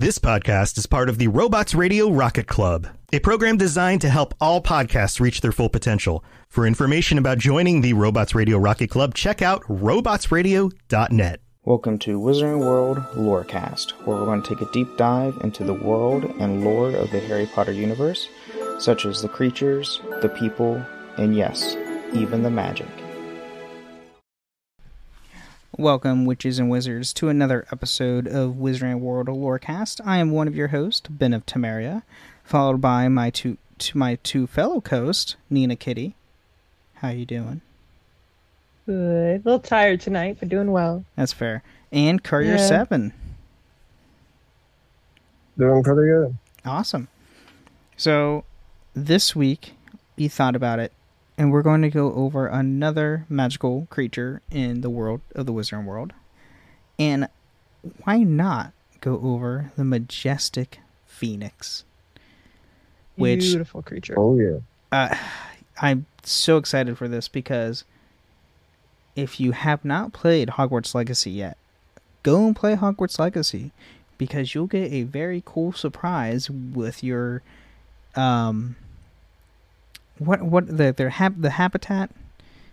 This podcast is part of the Robots Radio Rocket Club, a program designed to help all podcasts reach their full potential. For information about joining the Robots Radio Rocket Club, check out robotsradio.net. Welcome to Wizarding World Lorecast, where we're going to take a deep dive into the world and lore of the Harry Potter universe, such as the creatures, the people, and yes, even the magic. Welcome, witches and wizards, to another episode of Wizarding World Lorecast. I am one of your hosts, Ben of Temeria, followed by my two fellow co-hosts, Nina Kitty. How you doing? Good. A little tired tonight, but doing well. That's fair. And Courier 7. Doing pretty good. Awesome. So, this week, we thought about it, and we're going to go over another magical creature in the world of the Wizarding World. And why not go over the majestic phoenix? Which, beautiful creature. Oh, yeah. I'm so excited for this because if you have not played Hogwarts Legacy yet, go and play Hogwarts Legacy because you'll get a very cool surprise with your the habitat.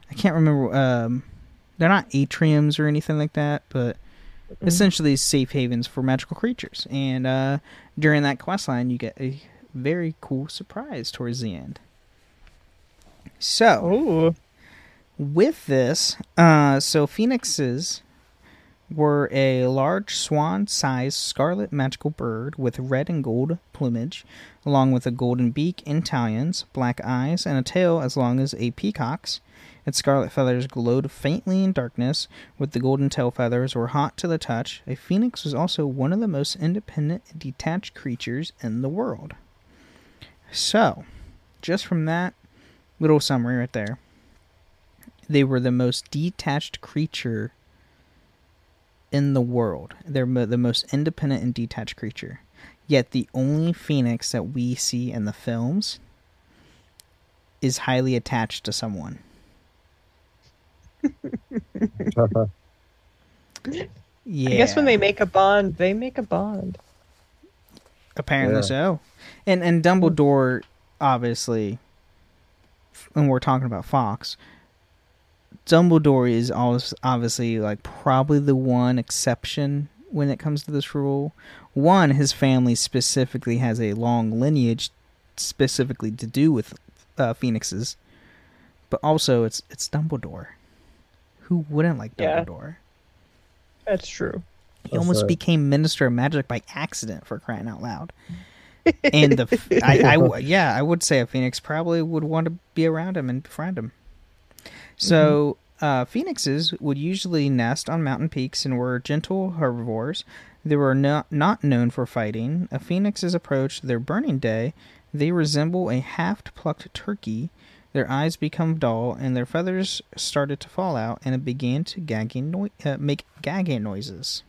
I can't remember. They're not atriums or anything like that, but essentially safe havens for magical creatures. And during that quest line, you get a very cool surprise towards the end. So. Ooh. With this, phoenixes were a large swan-sized scarlet magical bird with red and gold plumage, along with a golden beak and talons, black eyes, and a tail as long as a peacock's. Its scarlet feathers glowed faintly in darkness, with the golden tail feathers were hot to the touch. A phoenix was also one of the most independent and detached creatures in the world. So, just from that little summary right there, they were the most detached creature in the world. They're the most independent and detached creature. Yet the only phoenix that we see in the films is highly attached to someone. Yeah. I guess when they make a bond, they make a bond. Apparently so. And Dumbledore, obviously, when we're talking about Fawkes, Dumbledore is obviously like probably the one exception when it comes to this rule. One, his family specifically has a long lineage specifically to do with phoenixes, but also it's Dumbledore. Who wouldn't like Dumbledore? Yeah, that's true. He almost became Minister of Magic by accident, for crying out loud. And I would say a phoenix probably would want to be around him and befriend him. So, phoenixes would usually nest on mountain peaks and were gentle herbivores. They were not known for fighting. A phoenix is approached their burning day. They resemble a half-plucked turkey. Their eyes become dull, and their feathers started to fall out, and it began to make gagging noises.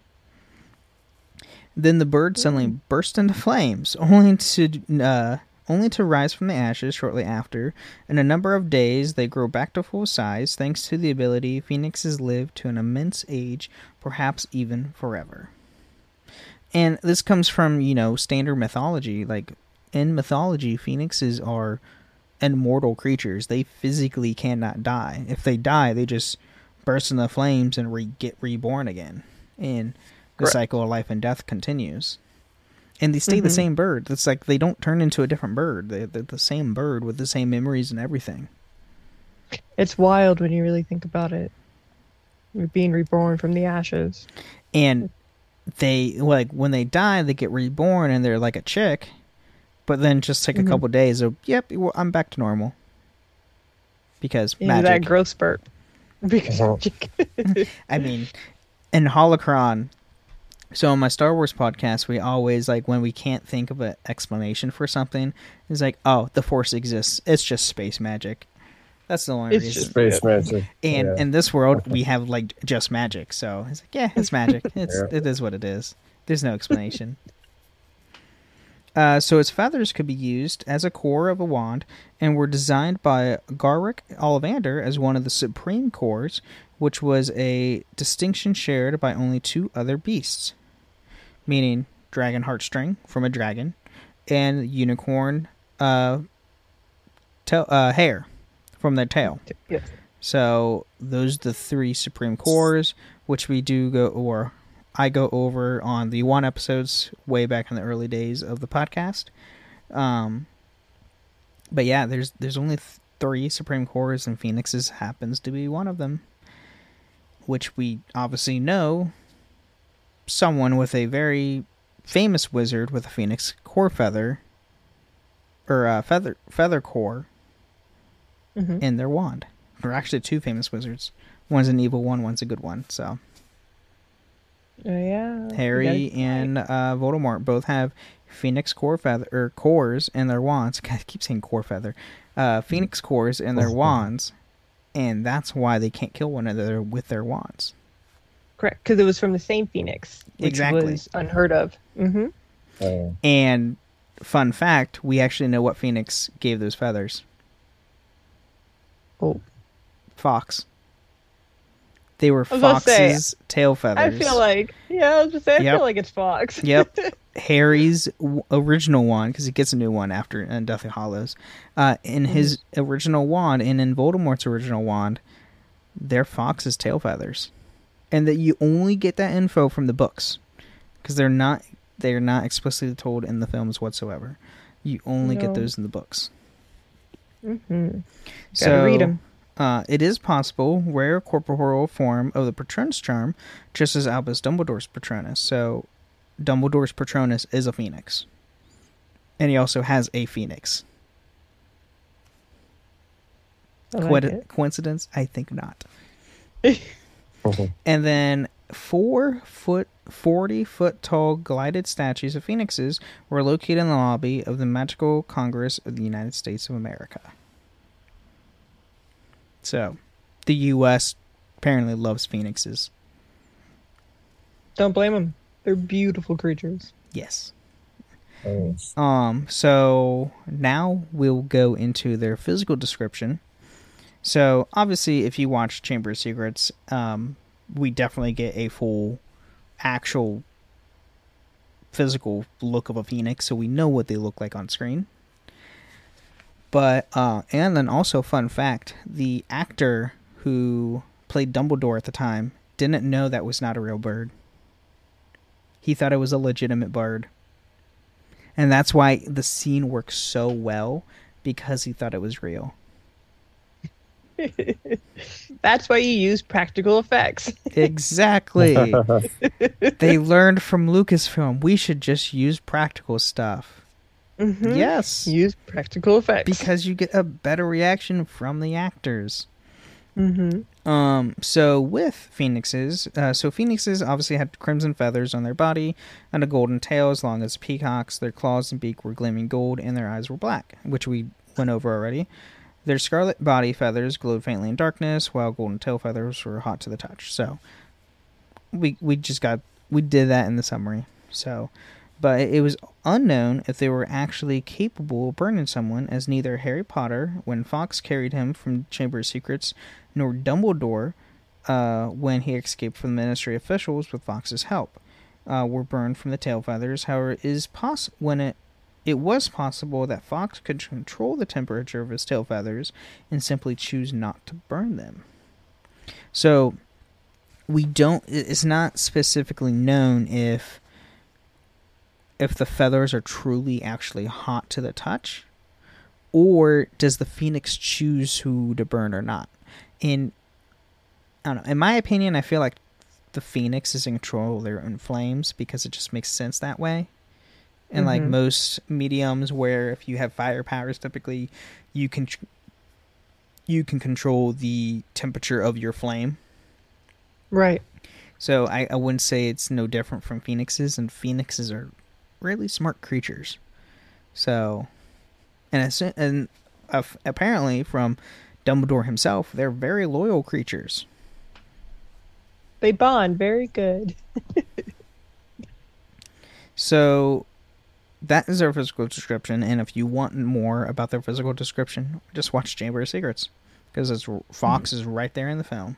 Then the bird suddenly burst into flames, only to rise from the ashes shortly after. In a number of days, they grow back to full size. Thanks to the ability, phoenixes live to an immense age, perhaps even forever. And this comes from, standard mythology. Like, in mythology, phoenixes are immortal creatures. They physically cannot die. If they die, they just burst into flames and get reborn again. And the cycle of life and death continues. And they stay the same bird. It's like they don't turn into a different bird. They're the same bird with the same memories and everything. It's wild when you really think about it. You're being reborn from the ashes. And they, like, when they die, they get reborn and they're like a chick. But then just take a couple days of, I'm back to normal. Because magic. That growth spurt. Because I mean, in Holocron. So on my Star Wars podcast, we always, like, when we can't think of an explanation for something, it's like, oh, the Force exists. It's just space magic. That's the only reason. It's just space magic. And in this world, we have, like, just magic. So it's like, it's magic. It is what it is. There's no explanation. So its feathers could be used as a core of a wand and were designed by Garrick Ollivander as one of the supreme cores, which was a distinction shared by only two other beasts. Meaning, dragon heartstring from a dragon, and unicorn hair from their tail. Yes. So those are the three Supreme Cores, which we do go, or I go over on the one episodes way back in the early days of the podcast. But yeah, there's only three Supreme Cores, and Phoenixes happens to be one of them, which we obviously know someone with a very famous wizard with a Phoenix core feather, or a feather core, in their wand. There are actually two famous wizards. One's an evil one, one's a good one, so... yeah. Harry and Voldemort both have Phoenix core feather, or cores in their wands. God, I keep saying core feather. Phoenix cores in their wands, and that's why they can't kill one another with their wands. Correct, because it was from the same Phoenix, which was unheard of. And fun fact, we actually know what Phoenix gave those feathers. Oh, Fawkes. They were Fox's tail feathers. I feel like, yeah, I was just saying, I feel like it's Fawkes. Harry's original wand, because he gets a new one after in Deathly Hallows. In his original wand and in Voldemort's original wand, they're Fox's tail feathers, and that you only get that info from the books, because they're not explicitly told in the films whatsoever. You only get those in the books. Gotta read them. It is possible, rare corporeal form of the Patronus charm, just as Albus Dumbledore's Patronus. So, Dumbledore's Patronus is a phoenix. And he also has a phoenix. Coincidence? I think not. And then 40 foot tall glided statues of phoenixes were located in the lobby of the Magical Congress of the United States of America. So, the U.S. apparently loves phoenixes. Don't blame them. They're beautiful creatures. Yes. Nice. So, now we'll go into their physical description. So, obviously, if you watch Chamber of Secrets, we definitely get a full, actual, physical look of a phoenix. So, we know what they look like on screen. But, and then also, fun fact, the actor who played Dumbledore at the time didn't know that was not a real bird. He thought it was a legitimate bird. And that's why the scene works so well, because he thought it was real. That's why you use practical effects. Exactly. They learned from Lucasfilm, we should just use practical stuff. Yes. Use practical effects. Because you get a better reaction from the actors. So with phoenixes, so phoenixes obviously had crimson feathers on their body and a golden tail as long as peacocks. Their claws and beak were gleaming gold and their eyes were black, which we went over already. Their scarlet body feathers glowed faintly in darkness, while golden tail feathers were hot to the touch. So we did that in the summary. So... But it was unknown if they were actually capable of burning someone, as neither Harry Potter, when Fawkes carried him from Chamber of Secrets, nor Dumbledore, when he escaped from the Ministry officials with Fawkes' help, were burned from the tail feathers. However, it was possible that Fawkes could control the temperature of his tail feathers and simply choose not to burn them. So, it's not specifically known if the feathers are truly actually hot to the touch, or does the phoenix choose who to burn or not? I don't know, in my opinion, I feel like the phoenix is in control of their own flames, because it just makes sense that way. And like most mediums, where if you have fire powers, typically you can control the temperature of your flame. Right. So I wouldn't say it's no different from phoenixes, and phoenixes are really smart creatures. So, and apparently from Dumbledore himself, they're very loyal creatures. They bond very good. So, that is their physical description, and if you want more about their physical description, just watch Chamber of Secrets, because Fawkes is right there in the film.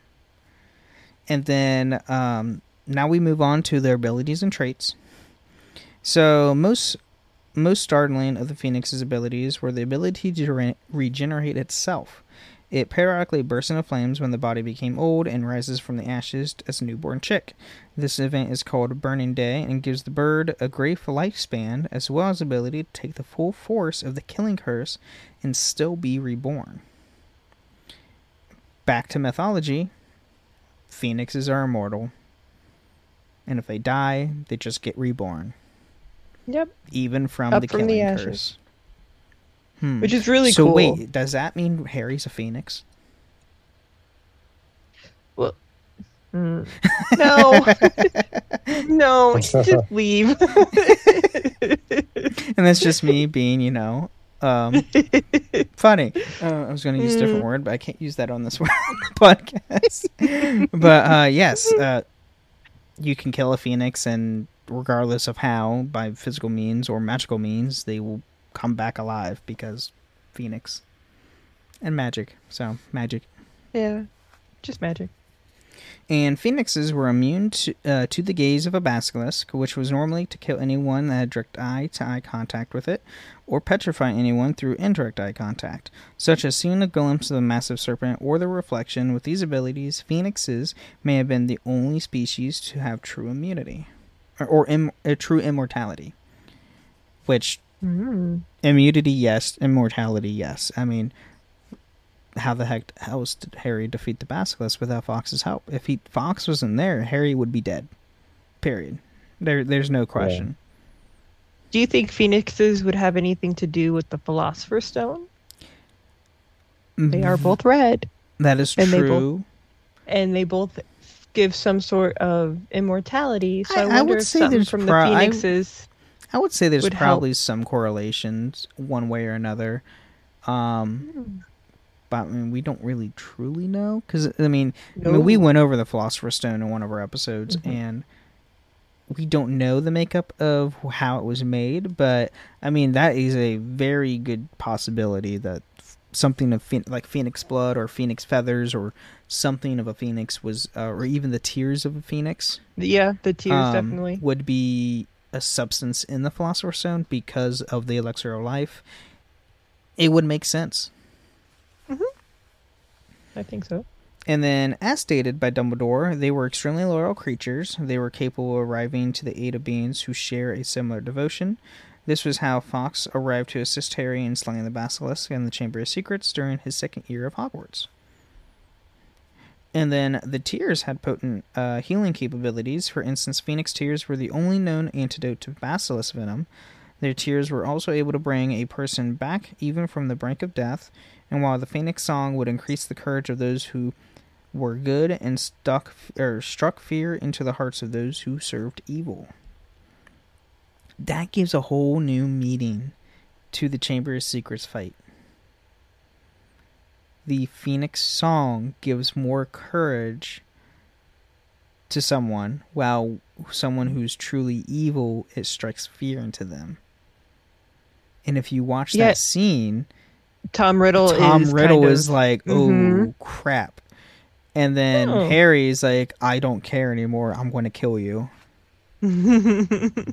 And then, now we move on to their abilities and traits. So most startling of the Phoenix's abilities were the ability to regenerate itself. It periodically bursts into flames when the body became old and rises from the ashes as a newborn chick. This event is called Burning Day and gives the bird a great lifespan as well as the ability to take the full force of the Killing curse and still be reborn. Back to mythology. Phoenixes are immortal. And if they die, they just get reborn. Yep. Even from the Killing curse. Which is really cool. So wait, does that mean Harry's a phoenix? Well, no. No, just leave. And that's just me being, you know, funny. I was going to use a different word, but I can't use that on this podcast. But yes, you can kill a phoenix, and regardless of how, by physical means or magical means, they will come back alive because phoenix and magic. So magic. Yeah, just magic. And phoenixes were immune to the gaze of a basilisk, which was normally to kill anyone that had direct eye-to-eye contact with it, or petrify anyone through indirect eye contact, such as seeing a glimpse of a massive serpent or the reflection. With these abilities, phoenixes may have been the only species to have true immunity, or true immortality. Which, immunity, yes. Immortality, yes. I mean, how the heck else did Harry defeat the basilisk without Fox's help? If Fawkes wasn't there, Harry would be dead. Period. There's no question. Yeah. Do you think phoenixes would have anything to do with the Philosopher's Stone? They are both red. That is and true. They both give some sort of immortality. So I wonder if something from the phoenixes. I would say there's probably some correlations one way or another. But I mean, we don't really truly know. Because, I mean, we went over the Philosopher's Stone in one of our episodes, and we don't know the makeup of how it was made. But, I mean, that is a very good possibility that something of like phoenix blood or phoenix feathers or something of a phoenix was, or even the tears of a phoenix. Yeah, the tears definitely. Would be a substance in the Philosopher's Stone because of the elixir of life. It would make sense. I think so. And then, as stated by Dumbledore, they were extremely loyal creatures. They were capable of arriving to the aid of beings who share a similar devotion. This was how Fawkes arrived to assist Harry in slaying the basilisk in the Chamber of Secrets during his second year of Hogwarts. And then the tears had potent healing capabilities. For instance, phoenix tears were the only known antidote to basilisk venom. Their tears were also able to bring a person back even from the brink of death. And while the phoenix song would increase the courage of those who were good and struck fear into the hearts of those who served evil. That gives a whole new meaning to the Chamber of Secrets fight. The phoenix song gives more courage to someone, while someone who's truly evil, it strikes fear into them. And if you watch that scene, Tom Riddle is like, oh, crap. And then Harry's like, I don't care anymore. I'm going to kill you. It's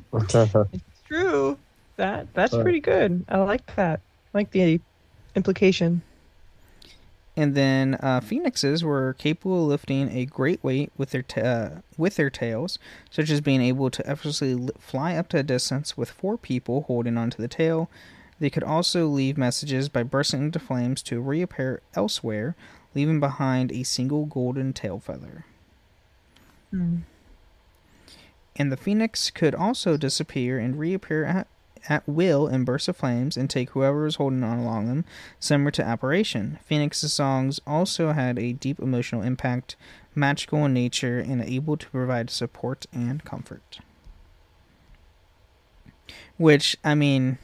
true. That's pretty good. I like that. I like the implication. And then phoenixes were capable of lifting a great weight with their tails, such as being able to effortlessly fly up to a distance with four people holding onto the tail. They could also leave messages by bursting into flames to reappear elsewhere, leaving behind a single golden tail feather. And the phoenix could also disappear and reappear at will in bursts of flames and take whoever is holding on along them, similar to apparition. Phoenix's songs also had a deep emotional impact, magical in nature, and able to provide support and comfort. Which, I mean,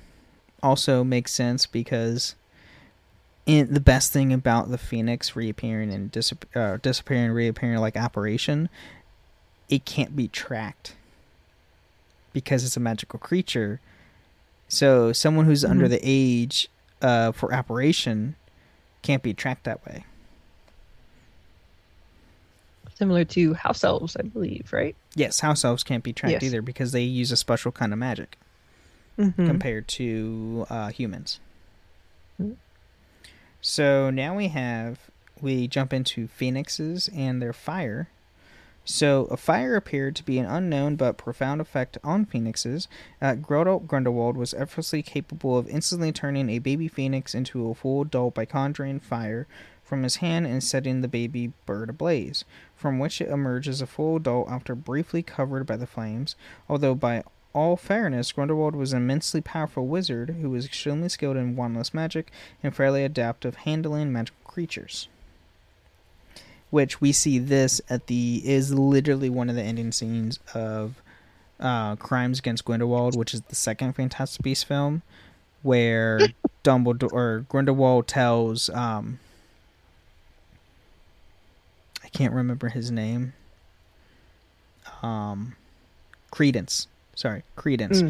also makes sense because the best thing about the phoenix reappearing and disappearing and reappearing like apparition, it can't be tracked because it's a magical creature. So someone who's under the age for apparition can't be tracked that way. Similar to house elves, I believe, right? Yes, house elves can't be tracked either because they use a special kind of magic compared to humans. Mm-hmm. So now we jump into phoenixes and their fire. So a fire appeared to be an unknown but profound effect on phoenixes. Grindelwald was effortlessly capable of instantly turning a baby phoenix into a full adult by conjuring fire from his hand and setting the baby bird ablaze, from which it emerges a full adult after briefly covered by the flames. Although by all fairness, Grindelwald was an immensely powerful wizard who was extremely skilled in wandless magic and fairly adept at handling magical creatures. Which we see this is literally one of the ending scenes of Crimes Against Grindelwald, which is the second Fantastic Beasts film, where Grindelwald tells I can't remember his name. Credence. Sorry, Credence.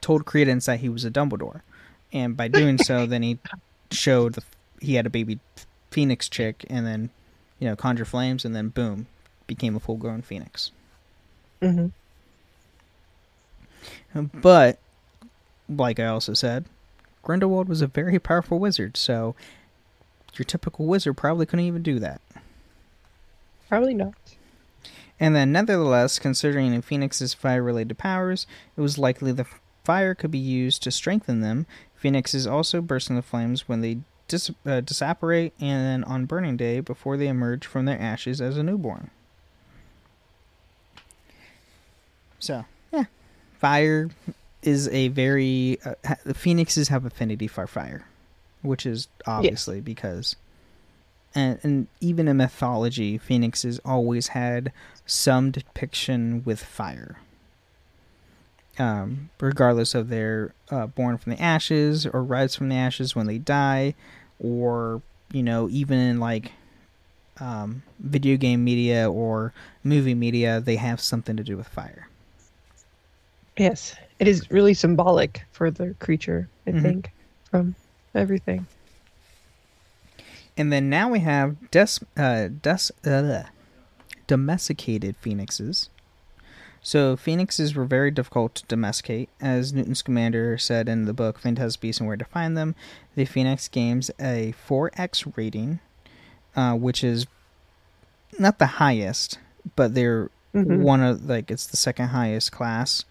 Told Credence that he was a Dumbledore. And by doing so, then he showed he had a baby phoenix chick and then conjure flames, and then boom, became a full-grown phoenix. Mm-hmm. But, like I also said, Grindelwald was a very powerful wizard, so your typical wizard probably couldn't even do that. Probably not. And then, nevertheless, considering a phoenix's fire-related powers, it was likely the fire could be used to strengthen them. Phoenixes also burst into flames when they disapparate and then on burning day before they emerge from their ashes as a newborn. So, yeah. Fire is a very... the phoenixes have affinity for fire, which is obviously because... And even in mythology, phoenixes always had some depiction with fire. Regardless of they're born from the ashes or rise from the ashes when they die, or even in video game media or movie media, they have something to do with fire. Yes, it is really symbolic for the creature, I think, from everything. And then now we have domesticated phoenixes. So, phoenixes were very difficult to domesticate. As Newt Scamander said in the book Fantastic Beasts and Where to Find Them, the phoenix gains a 4X rating, which is not the highest, but they're one of, it's the second highest class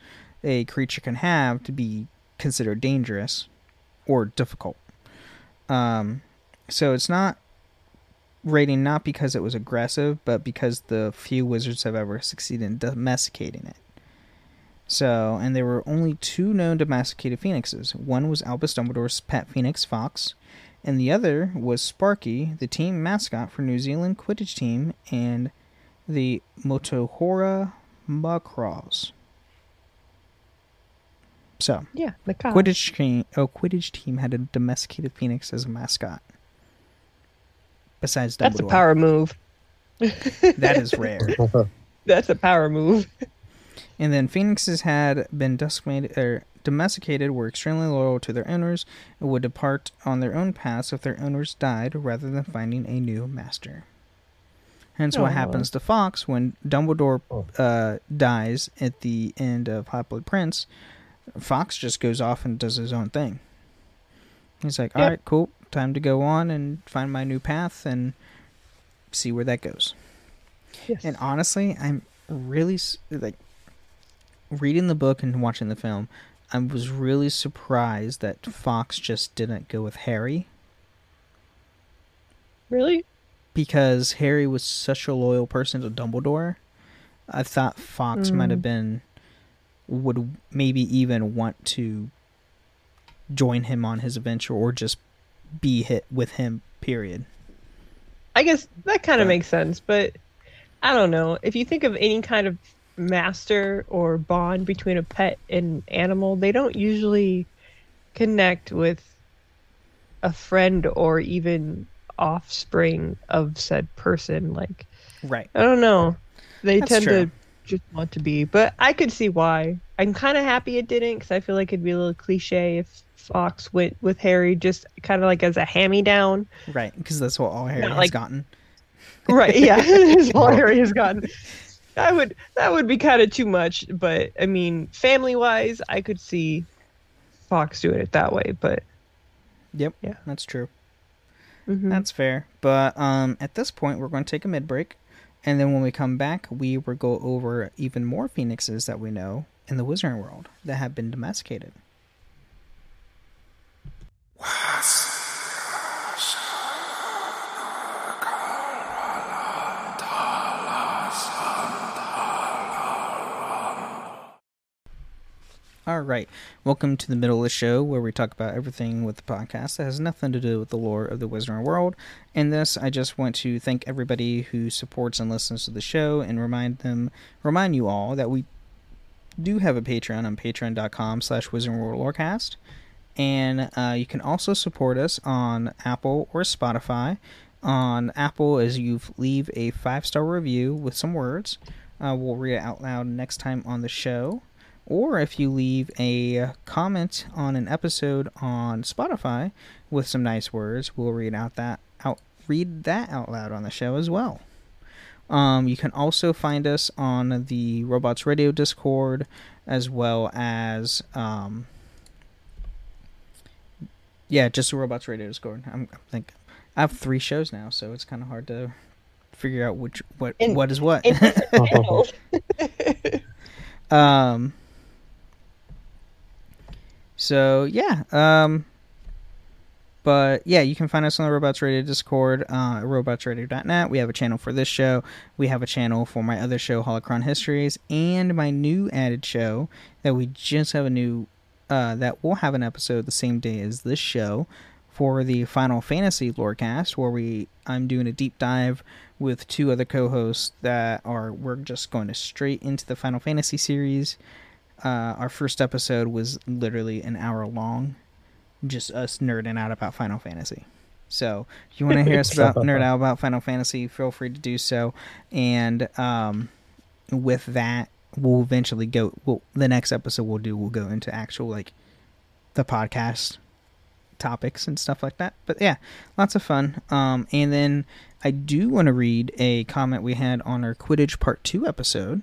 a creature can have to be considered dangerous or difficult. So, it's not rating not because it was aggressive, but because the few wizards have ever succeeded in domesticating it. So, and there were only two known domesticated phoenixes. One was Albus Dumbledore's pet phoenix, Fawkes, and the other was Sparky, the team mascot for New Zealand Quidditch team and the Motohora Macraws. So, yeah, the Quidditch team had a domesticated phoenix as a mascot. Besides Dumbledore. That's a power move. That is rare. That's a power move. And then phoenixes had been domesticated, were extremely loyal to their owners, and would depart on their own paths if their owners died rather than finding a new master. Hence what happens to Fawkes when Dumbledore dies at the end of Half-Blood Prince. Fawkes just goes off and does his own thing. He's like, alright, cool. Time to go on and find my new path and see where that goes. Yes. And honestly, I'm really reading the book and watching the film. I was really surprised that Fawkes just didn't go with Harry. Really? Because Harry was such a loyal person to Dumbledore. I thought Fawkes might have been, would maybe even want to join him on his adventure or just be hit with him, period. I guess that kind of makes sense, but I don't know. If you think of any kind of master or bond between a pet and animal, they don't usually connect with a friend or even offspring of said person. Right. I don't know. They tend to just want to be, but I could see why. I'm kind of happy it didn't, because I feel like it'd be a little cliche if Fawkes went with Harry, just kind of as a hand-me-down. Right, because that's what all Harry has gotten. Right, yeah. His whole area has gotten... That would be kind of too much, but I mean, family-wise, I could see Fox doing it that way, but... Yep, yeah, that's true. Mm-hmm. That's fair. But at this point, we're going to take a mid-break, and then when we come back, we will go over even more phoenixes that we know in the Wizarding World that have been domesticated. All right, welcome to the middle of the show where we talk about everything with the podcast that has nothing to do with the lore of the Wizarding World. In this, I just want to thank everybody who supports and listens to the show and remind you all that we do have a Patreon on patreon.com/Wizarding World Lorecast, and you can also support us on Apple or Spotify. On Apple, as you leave a 5-star review with some words, we'll read it out loud next time on the show. Or if you leave a comment on an episode on Spotify with some nice words, we'll read that out loud on the show as well. You can also find us on the Robots Radio Discord, as well as just the Robots Radio Discord. I have 3 shows now, so it's kind of hard to figure out what is what. You can find us on the Robots Radio Discord, robotsradio.net. We have a channel for this show. We have a channel for my other show, Holocron Histories, and my new added show that we just have that will have an episode the same day as this show for the Final Fantasy Lorecast, where I'm doing a deep dive with 2 other co-hosts we're just going straight into the Final Fantasy series. Our first episode was literally an hour long, just us nerding out about Final Fantasy. So if you want to hear us nerd out about Final Fantasy, feel free to do so. And with that, we'll eventually go. The next episode we'll go into actual the podcast topics and stuff like that. But yeah, lots of fun. And then I do want to read a comment we had on our Quidditch Part 2 episode.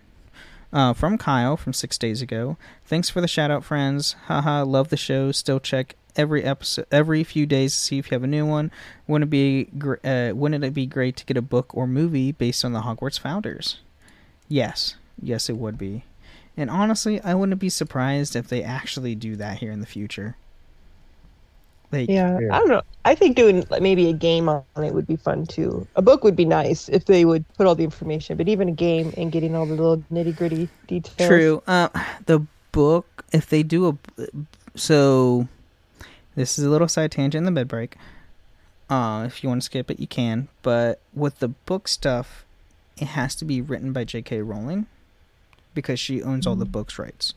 From Kyle from 6 days ago. Thanks for the shout out, friends. Haha, love the show. Still check every episode every few days to see if you have a new one. Wouldn't it be great to get a book or movie based on the Hogwarts founders? Yes, it would be. And honestly, I wouldn't be surprised if they actually do that here in the future. I don't know. I think doing maybe a game on it would be fun too. A book would be nice if they would put all the information, but even a game and getting all the little nitty-gritty details. True. The book, if they do so this is a little side tangent in the mid-break. If you want to skip it, you can. But with the book stuff, it has to be written by J.K. Rowling because she owns all the book's rights.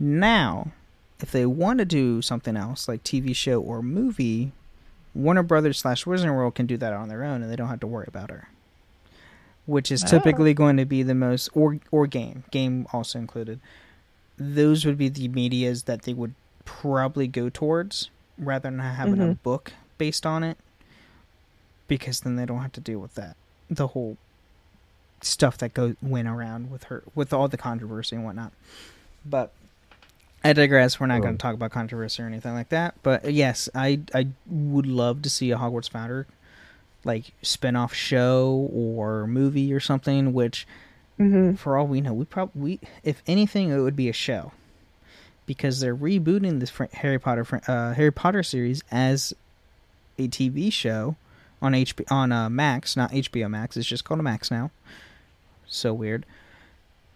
Now, if they want to do something else, like TV show or movie, Warner Brothers / Wizarding World can do that on their own, and they don't have to worry about her. Which is typically going to be the most... Or game also included. Those would be the medias that they would probably go towards, rather than having a book based on it. Because then they don't have to deal with that. The whole stuff that went around with her, with all the controversy and whatnot. But... I digress. We're not going to talk about controversy or anything like that. But yes, I would love to see a Hogwarts founder spin-off show or movie or something, which for all we know, we if anything, it would be a show because they're rebooting this Harry Potter series as a TV show on Max, not HBO Max. It's just called a Max now. So weird.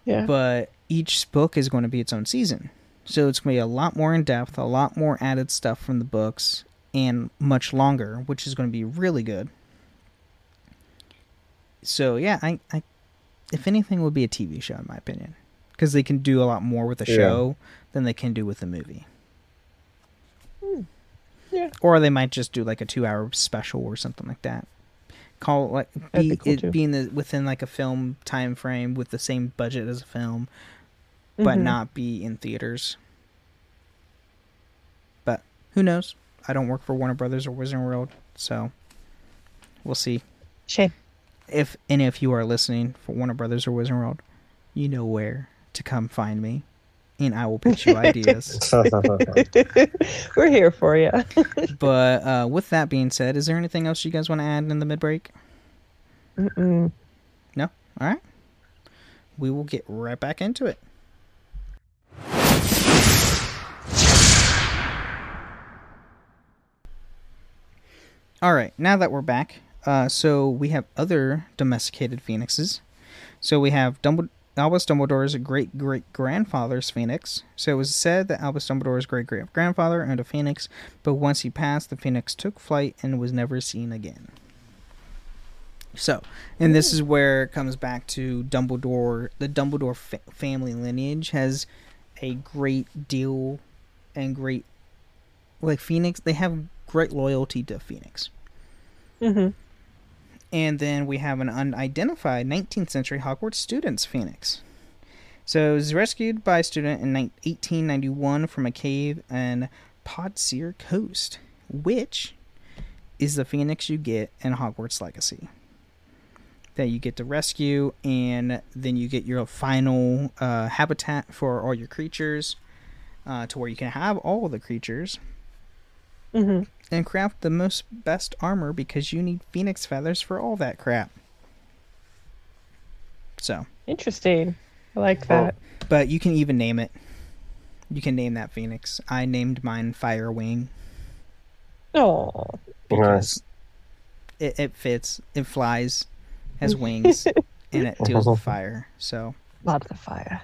Yeah. But each book is going to be its own season. So it's going to be a lot more in-depth, a lot more added stuff from the books, and much longer, which is going to be really good. So, yeah, I if anything, it would be a TV show, in my opinion. Because they can do a lot more with a show than they can do with a movie. Yeah. Or they might just do, a 2-hour special or something like that. Call it, within a film time frame with the same budget as a film, but not be in theaters. But who knows? I don't work for Warner Brothers or Wizarding World, so we'll see. Shame. if any of you are listening for Warner Brothers or Wizarding World, you know where to come find me, and I will pitch you ideas. We're here for you. But with that being said, is there anything else you guys want to add in the mid-break? Mm-mm. No? All right. We will get right back into it. All right. Now that we're back, so we have other domesticated phoenixes. So we have Albus Dumbledore's great-great-grandfather's phoenix. So it was said that Albus Dumbledore's great-great-grandfather owned a phoenix, but once he passed, the phoenix took flight and was never seen again. So, and this is where it comes back to Dumbledore. The Dumbledore family lineage has a great deal and great, like, Phoenix. They have great loyalty to Phoenix. Mm-hmm. And then we have an unidentified 19th century Hogwarts student's phoenix. So it was rescued by a student in 1891 from a cave in Podseer Coast, which is the phoenix you get in Hogwarts Legacy, that you get to rescue, and then you get your final habitat for all your creatures, to where you can have all the creatures. Mm-hmm. And craft the best armor, because you need phoenix feathers for all that crap. So interesting. I like that. Well, but you can even name it. You can name that phoenix. I named mine Firewing. Oh, because it fits. It flies, has wings, and it deals with fire. So lots of fire.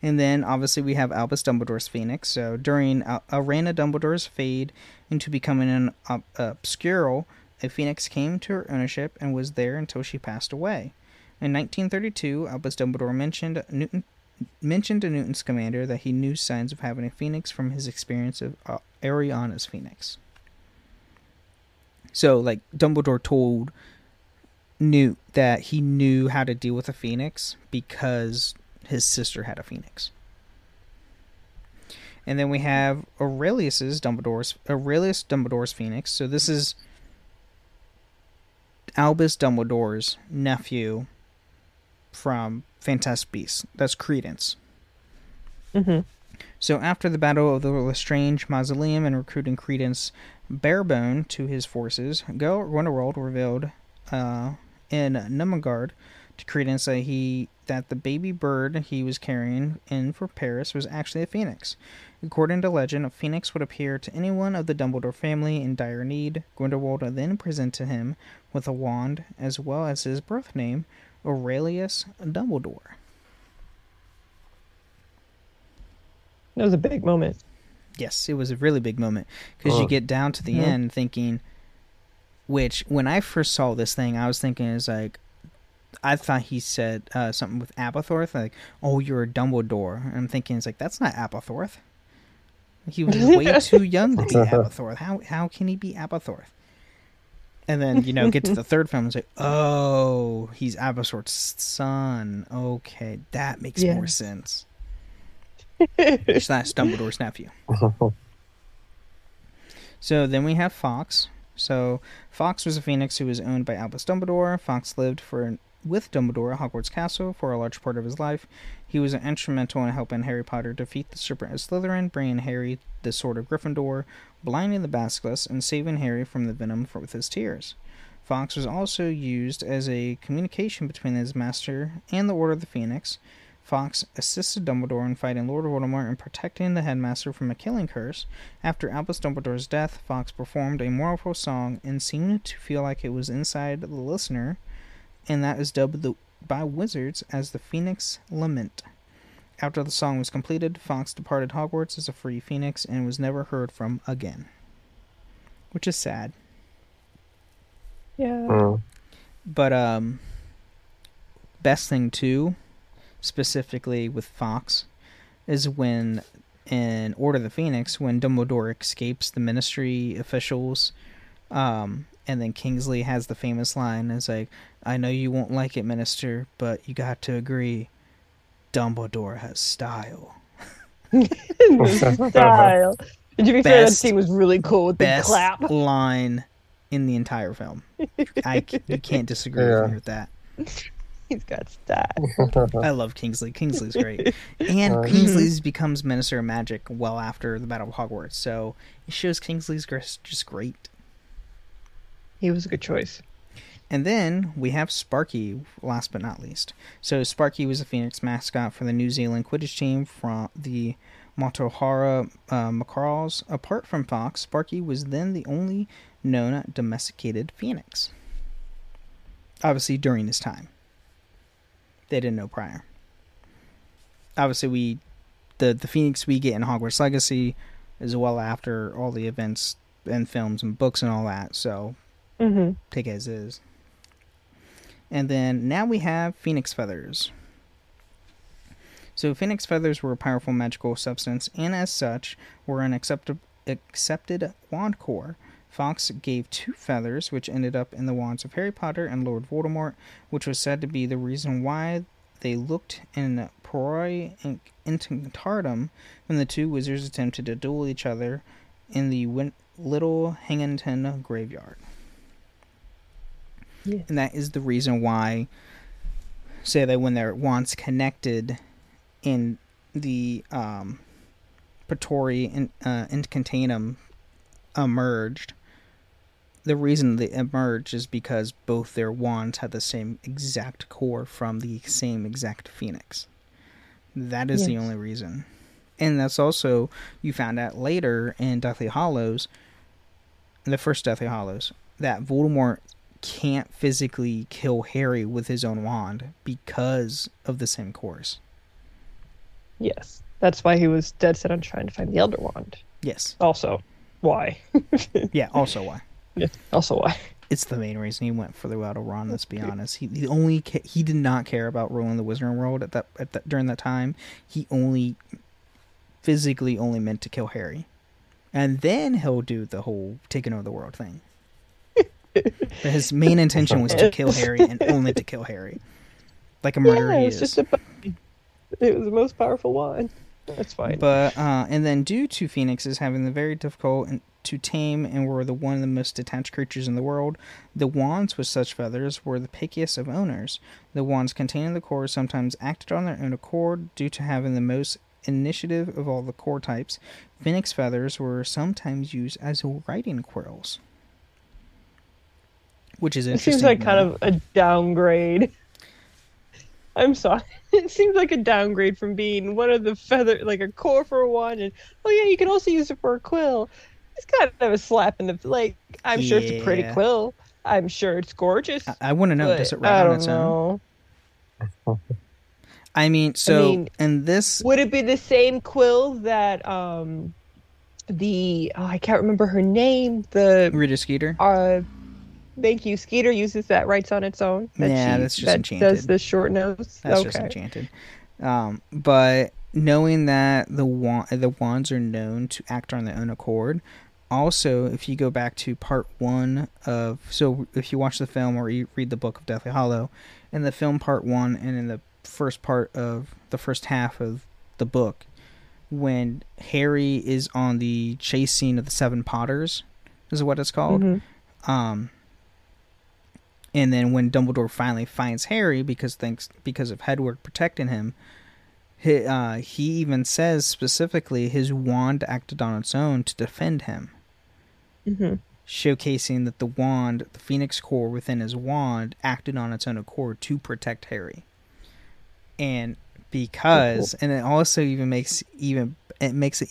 And then, obviously, we have Albus Dumbledore's phoenix. So, during Arena Dumbledore's fade into becoming an obscure, a phoenix came to her ownership and was there until she passed away. In 1932, Albus Dumbledore mentioned to Newt Scamander that he knew signs of having a phoenix from his experience of Ariana's phoenix. So, like, Dumbledore told Newt that he knew how to deal with a phoenix because his sister had a phoenix. And then we have Aurelius Dumbledore's phoenix. So this is Albus Dumbledore's nephew from Fantastic Beasts. That's Credence. Mm-hmm. So after the Battle of the Lestrange Mausoleum and recruiting Credence Barebone to his forces, Grindelwald revealed in Numagard to Credence that the baby bird he was carrying in for Paris was actually a phoenix. According to legend, a phoenix would appear to anyone of the Dumbledore family in dire need. Grindelwald then presented him with a wand, as well as his birth name, Aurelius Dumbledore. That was a big moment. Yes, it was a really big moment, because you get down to the end thinking, which, when I first saw this thing, I was thinking, it's like, I thought he said something with Aberforth, like, oh, you're a Dumbledore. And I'm thinking, it's like, that's not Aberforth. He was way too young to be Aberforth. How can he be Aberforth? And then, you know, get to the third film and say, oh, he's Aberforth's son. Okay, that makes more sense. / Dumbledore's nephew. So then we have Fawkes. So Fawkes was a phoenix who was owned by Albus Dumbledore. Fawkes lived with Dumbledore at Hogwarts Castle for a large part of his life. He was instrumental in helping Harry Potter defeat the Serpent of Slytherin, bringing Harry the Sword of Gryffindor, blinding the Basilisk, and saving Harry from the venom with his tears. Fawkes was also used as a communication between his master and the Order of the Phoenix. Fawkes assisted Dumbledore in fighting Lord Voldemort and protecting the headmaster from a killing curse. After Albus Dumbledore's death, Fawkes performed a mournful song and seemed to feel like it was inside the listener, and that is dubbed by wizards as the Phoenix Lament. After the song was completed, Fawkes departed Hogwarts as a free phoenix and was never heard from again. Which is sad. Yeah. Mm. But, best thing, too, specifically with Fawkes, is when in Order of the Phoenix, when Dumbledore escapes the Ministry officials, and then Kingsley has the famous line, is like, I know you won't like it, Minister, but you got to agree, Dumbledore has style. Style. And to be fair, that scene was really cool with the clap. Best line in the entire film. You can't disagree with me with that. He's got stats. I love Kingsley. Kingsley's great. And Kingsley becomes Minister of Magic well after the Battle of Hogwarts, so it shows Kingsley's just great. He was a good choice. And then we have Sparky, last but not least. So Sparky was a Phoenix mascot for the New Zealand Quidditch team from the Motohara Macaws. Apart from Fawkes, Sparky was then the only known domesticated Phoenix. Obviously, during this time. They didn't know prior. Obviously, the Phoenix we get in Hogwarts Legacy is well after all the events and films and books and all that, so take it as is. And then now we have Phoenix Feathers. So Phoenix Feathers were a powerful magical substance, and as such, were an accepted wand core. Fawkes gave 2 feathers, which ended up in the wands of Harry Potter and Lord Voldemort, which was said to be the reason why they looked in Priori Incantatem when the 2 wizards attempted to duel each other in the Little Hangington graveyard. Yeah. And that is the reason why, say that when their wands connected in the Priori Incantatem emerged, the reason they emerged is because both their wands had the same exact core from the same exact Phoenix. That is the only reason. And that's also, you found out later in Deathly Hallows, the first Deathly Hallows, that Voldemort can't physically kill Harry with his own wand because of the same cores. Yes. That's why he was dead set on trying to find the Elder Wand. Yes. Also, why? Yeah, also why. Yeah, also why. It's the main reason he went for the Elder Wand, let's be honest. He did not care about ruling the Wizarding World during that time. He only physically meant to kill Harry. And then he'll do the whole taking over the world thing. But his main intention was to kill Harry and only to kill Harry. Like a murderer he is. It was the most powerful wand. That's fine. But, and then due to Phoenixes having the very difficult to tame and were one of the most detached creatures in the world, the wands with such feathers were the pickiest of owners. The wands containing the core sometimes acted on their own accord due to having the most initiative of all the core types. Phoenix feathers were sometimes used as writing quills. Which is interesting. It seems like kind of a downgrade. I'm sorry. It seems like a downgrade from being one of the feather, like a core for a wand, and you can also use it for a quill. It's kind of a slap in the like. I'm sure it's a pretty quill. I'm sure it's gorgeous. I want to know. Does it write on its own? I mean, and this would it be the same quill that I can't remember her name. The Rita Skeeter. Thank you. Skeeter uses that writes on its own. That's just enchanted. Does the short nose. That's just enchanted. But knowing that the wands are known to act on their own accord. Also, if you go back to part 1 of... So if you watch the film or you read the book of Deathly Hallow, in the film part 1 and in the first part of the first half of the book, when Harry is on the chase scene of the 7 Potters, is what it's called. Mm-hmm. And then when Dumbledore finally finds Harry, because of Hedwig protecting him, he even says specifically his wand acted on its own to defend him. Mm-hmm. Showcasing that the Phoenix core within his wand, acted on its own accord to protect Harry. And it also makes it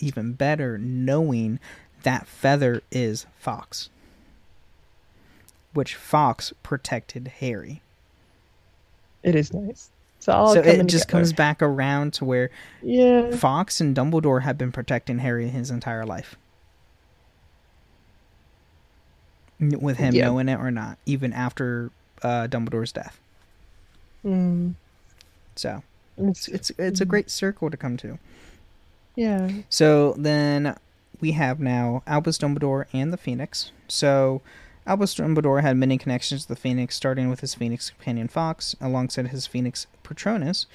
even better knowing that feather is Fawkes. Which Fawkes protected Harry. It is nice. So it just comes back around to where Fawkes and Dumbledore have been protecting Harry his entire life. With him knowing it or not, even after Dumbledore's death. Mm. So it's a great circle to come to. Yeah. So then we have now Albus Dumbledore and the Phoenix. So Albus Dumbledore had many connections to the Phoenix, starting with his Phoenix companion Fawkes, alongside his Phoenix Patronus.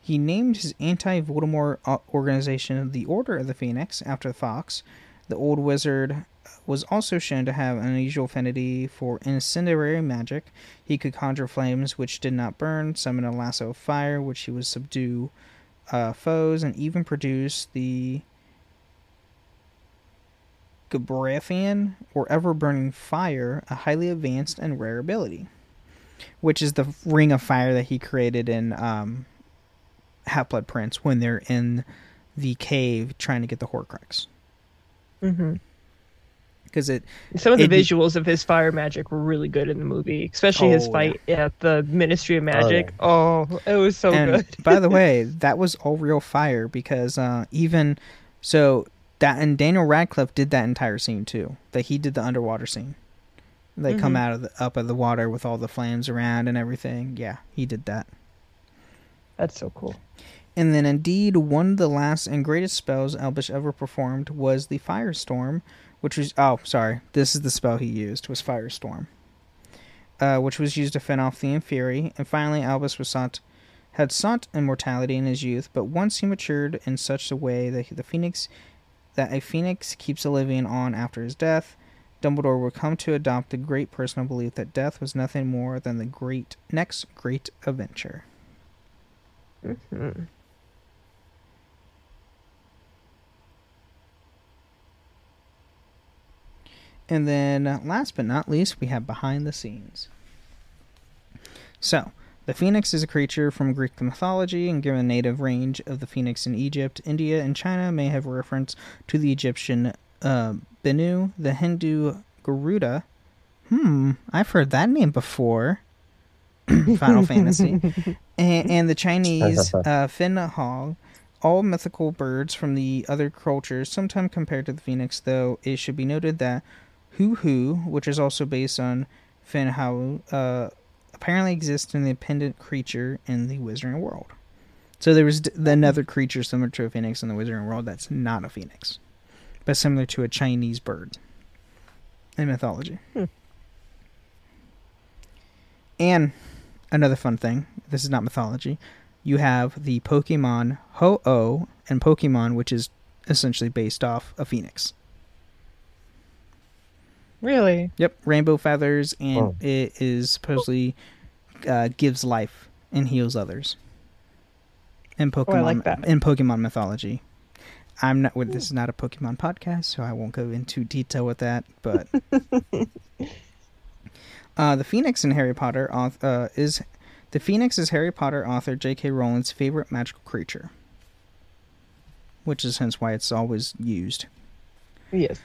He named his anti-Voldemort organization the Order of the Phoenix after Fawkes. The old wizard was also shown to have an unusual affinity for incendiary magic. He could conjure flames which did not burn, summon a lasso of fire which he would subdue foes, and even produce the Gabraphian, or ever-burning fire, a highly advanced and rare ability, which is the ring of fire that he created in Half-Blood Prince when they're in the cave trying to get the Horcrux. Mm-hmm. Because some of the visuals of his fire magic were really good in the movie, especially his fight at the Ministry of Magic. It was so good. By the way, that was all real fire, because and Daniel Radcliffe did that entire scene too. That he did the underwater scene. They come out of up of the water with all the flames around and everything. Yeah, he did that. That's so cool. And then, indeed, one of the last and greatest spells Elvish ever performed was the Firestorm, which was... this is the spell he used, was Firestorm, which was used to fend off the Inferi. And finally, Albus had sought immortality in his youth, but once he matured in such a way that a phoenix keeps Olivia on after his death, Dumbledore would come to adopt the great personal belief that death was nothing more than the next great adventure. Mm-hmm. And then, last but not least, we have behind the scenes. So, the phoenix is a creature from Greek mythology, and given the native range of the phoenix in Egypt, India, and China may have reference to the Egyptian Bennu, the Hindu Garuda. I've heard that name before. Final Fantasy. And the Chinese Fenghuang. All mythical birds from the other cultures, sometimes compared to the phoenix, though it should be noted that Hu, which is also based on Fenghuang, apparently exists in the appendant creature in the Wizarding World. So there was another creature similar to a phoenix in the Wizarding World that's not a phoenix, but similar to a Chinese bird in mythology. And another fun thing, this is not mythology, you have the Pokemon Ho-Oh and Pokemon, which is essentially based off a phoenix. Really? Yep. Rainbow feathers, and it is supposedly gives life and heals others. And Pokemon, I like that. In Pokemon mythology, this is not a Pokemon podcast, so I won't go into detail with that. But the phoenix in Harry Potter the phoenix is Harry Potter author J.K. Rowling's favorite magical creature, which is hence why it's always used. Yes.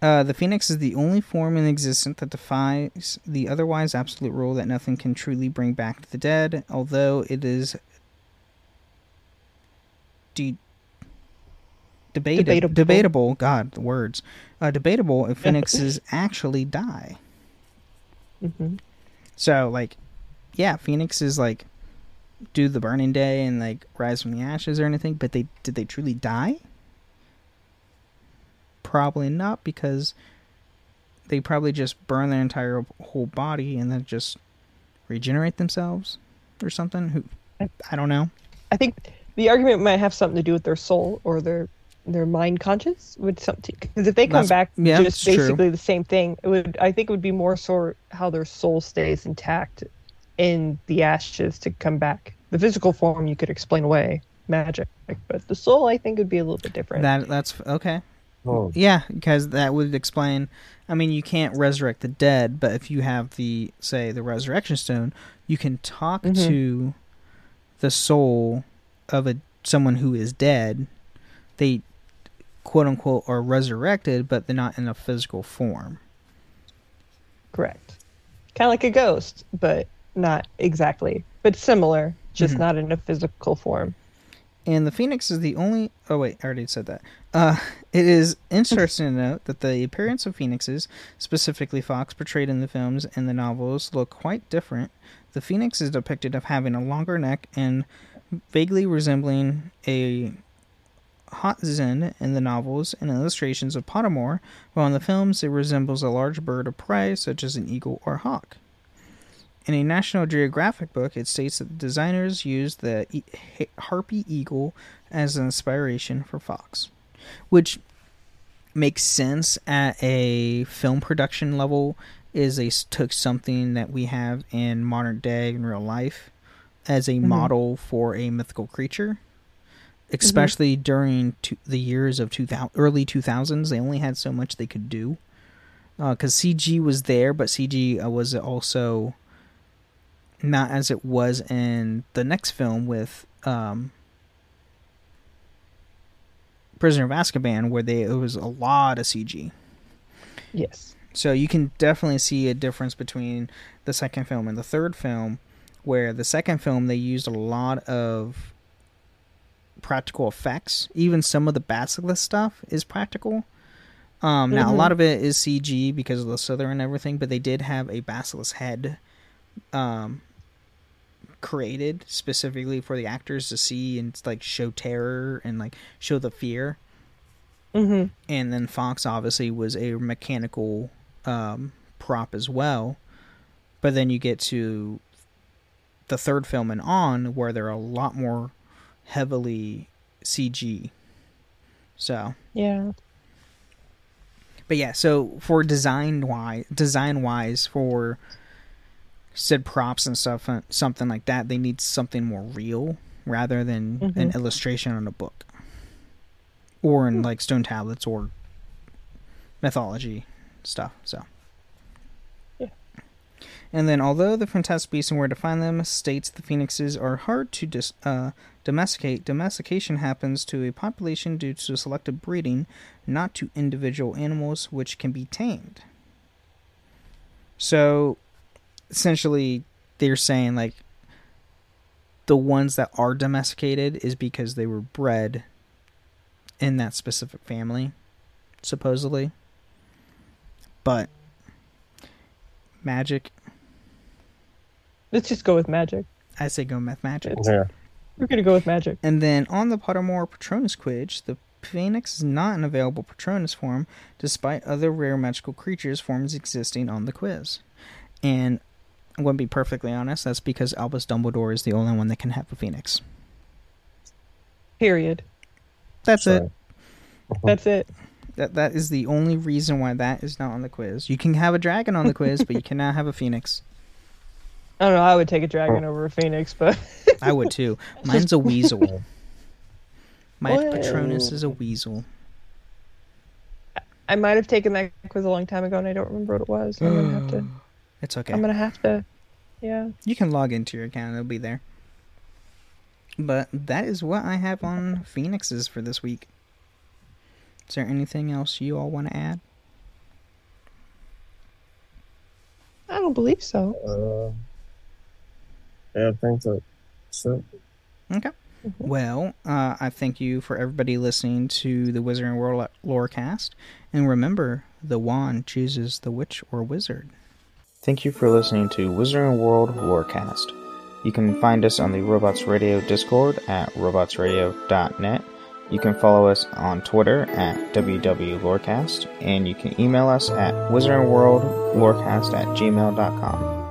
The phoenix is the only form in existence that defies the otherwise absolute rule that nothing can truly bring back to the dead, although it is debatable. Debatable if phoenixes actually die. Mm-hmm. So, yeah, phoenixes do the burning day and rise from the ashes or anything, but did they truly die? Probably not, because they probably just burn their entire whole body and then just regenerate themselves or something. I don't know. I think the argument might have something to do with their soul or their mind conscious with something, because if they come back just basically the same thing, it would be more sort of how their soul stays intact in the ashes to come back. The physical form you could explain away magic, but the soul I think would be a little bit different. That's okay. Yeah, because that would explain, you can't resurrect the dead, but if you have the resurrection stone, you can talk to the soul of someone who is dead. They quote unquote are resurrected, but they're not in a physical form. Correct. Kind of like a ghost, but not exactly, but similar, just not in a physical form. And the phoenix is the only... Oh, wait, I already said that. It is interesting to note that the appearance of phoenixes, specifically Fawkes, portrayed in the films and the novels, look quite different. The phoenix is depicted of having a longer neck and vaguely resembling a hotzin in the novels and illustrations of Pottermore, while in the films it resembles a large bird of prey, such as an eagle or hawk. In a National Geographic book, it states that the designers used the harpy eagle as an inspiration for Fawkes, which makes sense at a film production level is they took something that we have in modern day in real life as a model for a mythical creature, especially during the years of early 2000s. They only had so much they could do because CG was there, but CG was also not as it was in the next film with Prisoner of Azkaban, where it was a lot of CG. Yes. So you can definitely see a difference between the second film and the third film, where the second film they used a lot of practical effects. Even some of the basilisk stuff is practical. Now, a lot of it is CG because of the Slytherin and everything, but they did have a basilisk head created specifically for the actors to see and like show terror and like show the fear. And then Fawkes obviously was a mechanical prop as well. But then you get to the third film and on, where they're a lot more heavily CG. So yeah. But yeah, so for design wise for said props and stuff, something like that, they need something more real rather than an illustration on a book or in like stone tablets or mythology stuff. So yeah. And then, although the Fantastic Beasts and Where to Find Them states the phoenixes are hard to domesticate, domestication happens to a population due to selective breeding, not to individual animals which can be tamed. So essentially, they're saying like the ones that are domesticated is because they were bred in that specific family, supposedly. But magic. Let's just go with magic. I say go with magic. Yeah. We're going to go with magic. And then on the Pottermore Patronus Quidditch, the Phoenix is not an available Patronus form, despite other rare magical creatures forms existing on the quiz. And I'm going to be perfectly honest, that's because Albus Dumbledore is the only one that can have a Phoenix. Period. That's it. That's it. That is the only reason why that is not on the quiz. You can have a dragon on the quiz, but you cannot have a Phoenix. I don't know, I would take a dragon over a Phoenix, but... I would too. Mine's a weasel. My Patronus is a weasel. I might have taken that quiz a long time ago and I don't remember what it was. I'm going to have to... It's okay. I'm going to have to... Yeah. You can log into your account, it'll be there. But that is what I have on Phoenixes for this week. Is there anything else you all want to add? I don't believe so. Yeah, I think that's it. Okay. Well, I thank you for everybody listening to the Wizarding World Lorecast. And remember, the wand chooses the witch or wizard. Thank you for listening to Wizarding World Lorecast. You can find us on the Robots Radio Discord at robotsradio.net. You can follow us on Twitter at WWLorecast, and you can email us at wizardingworldlorecast@gmail.com.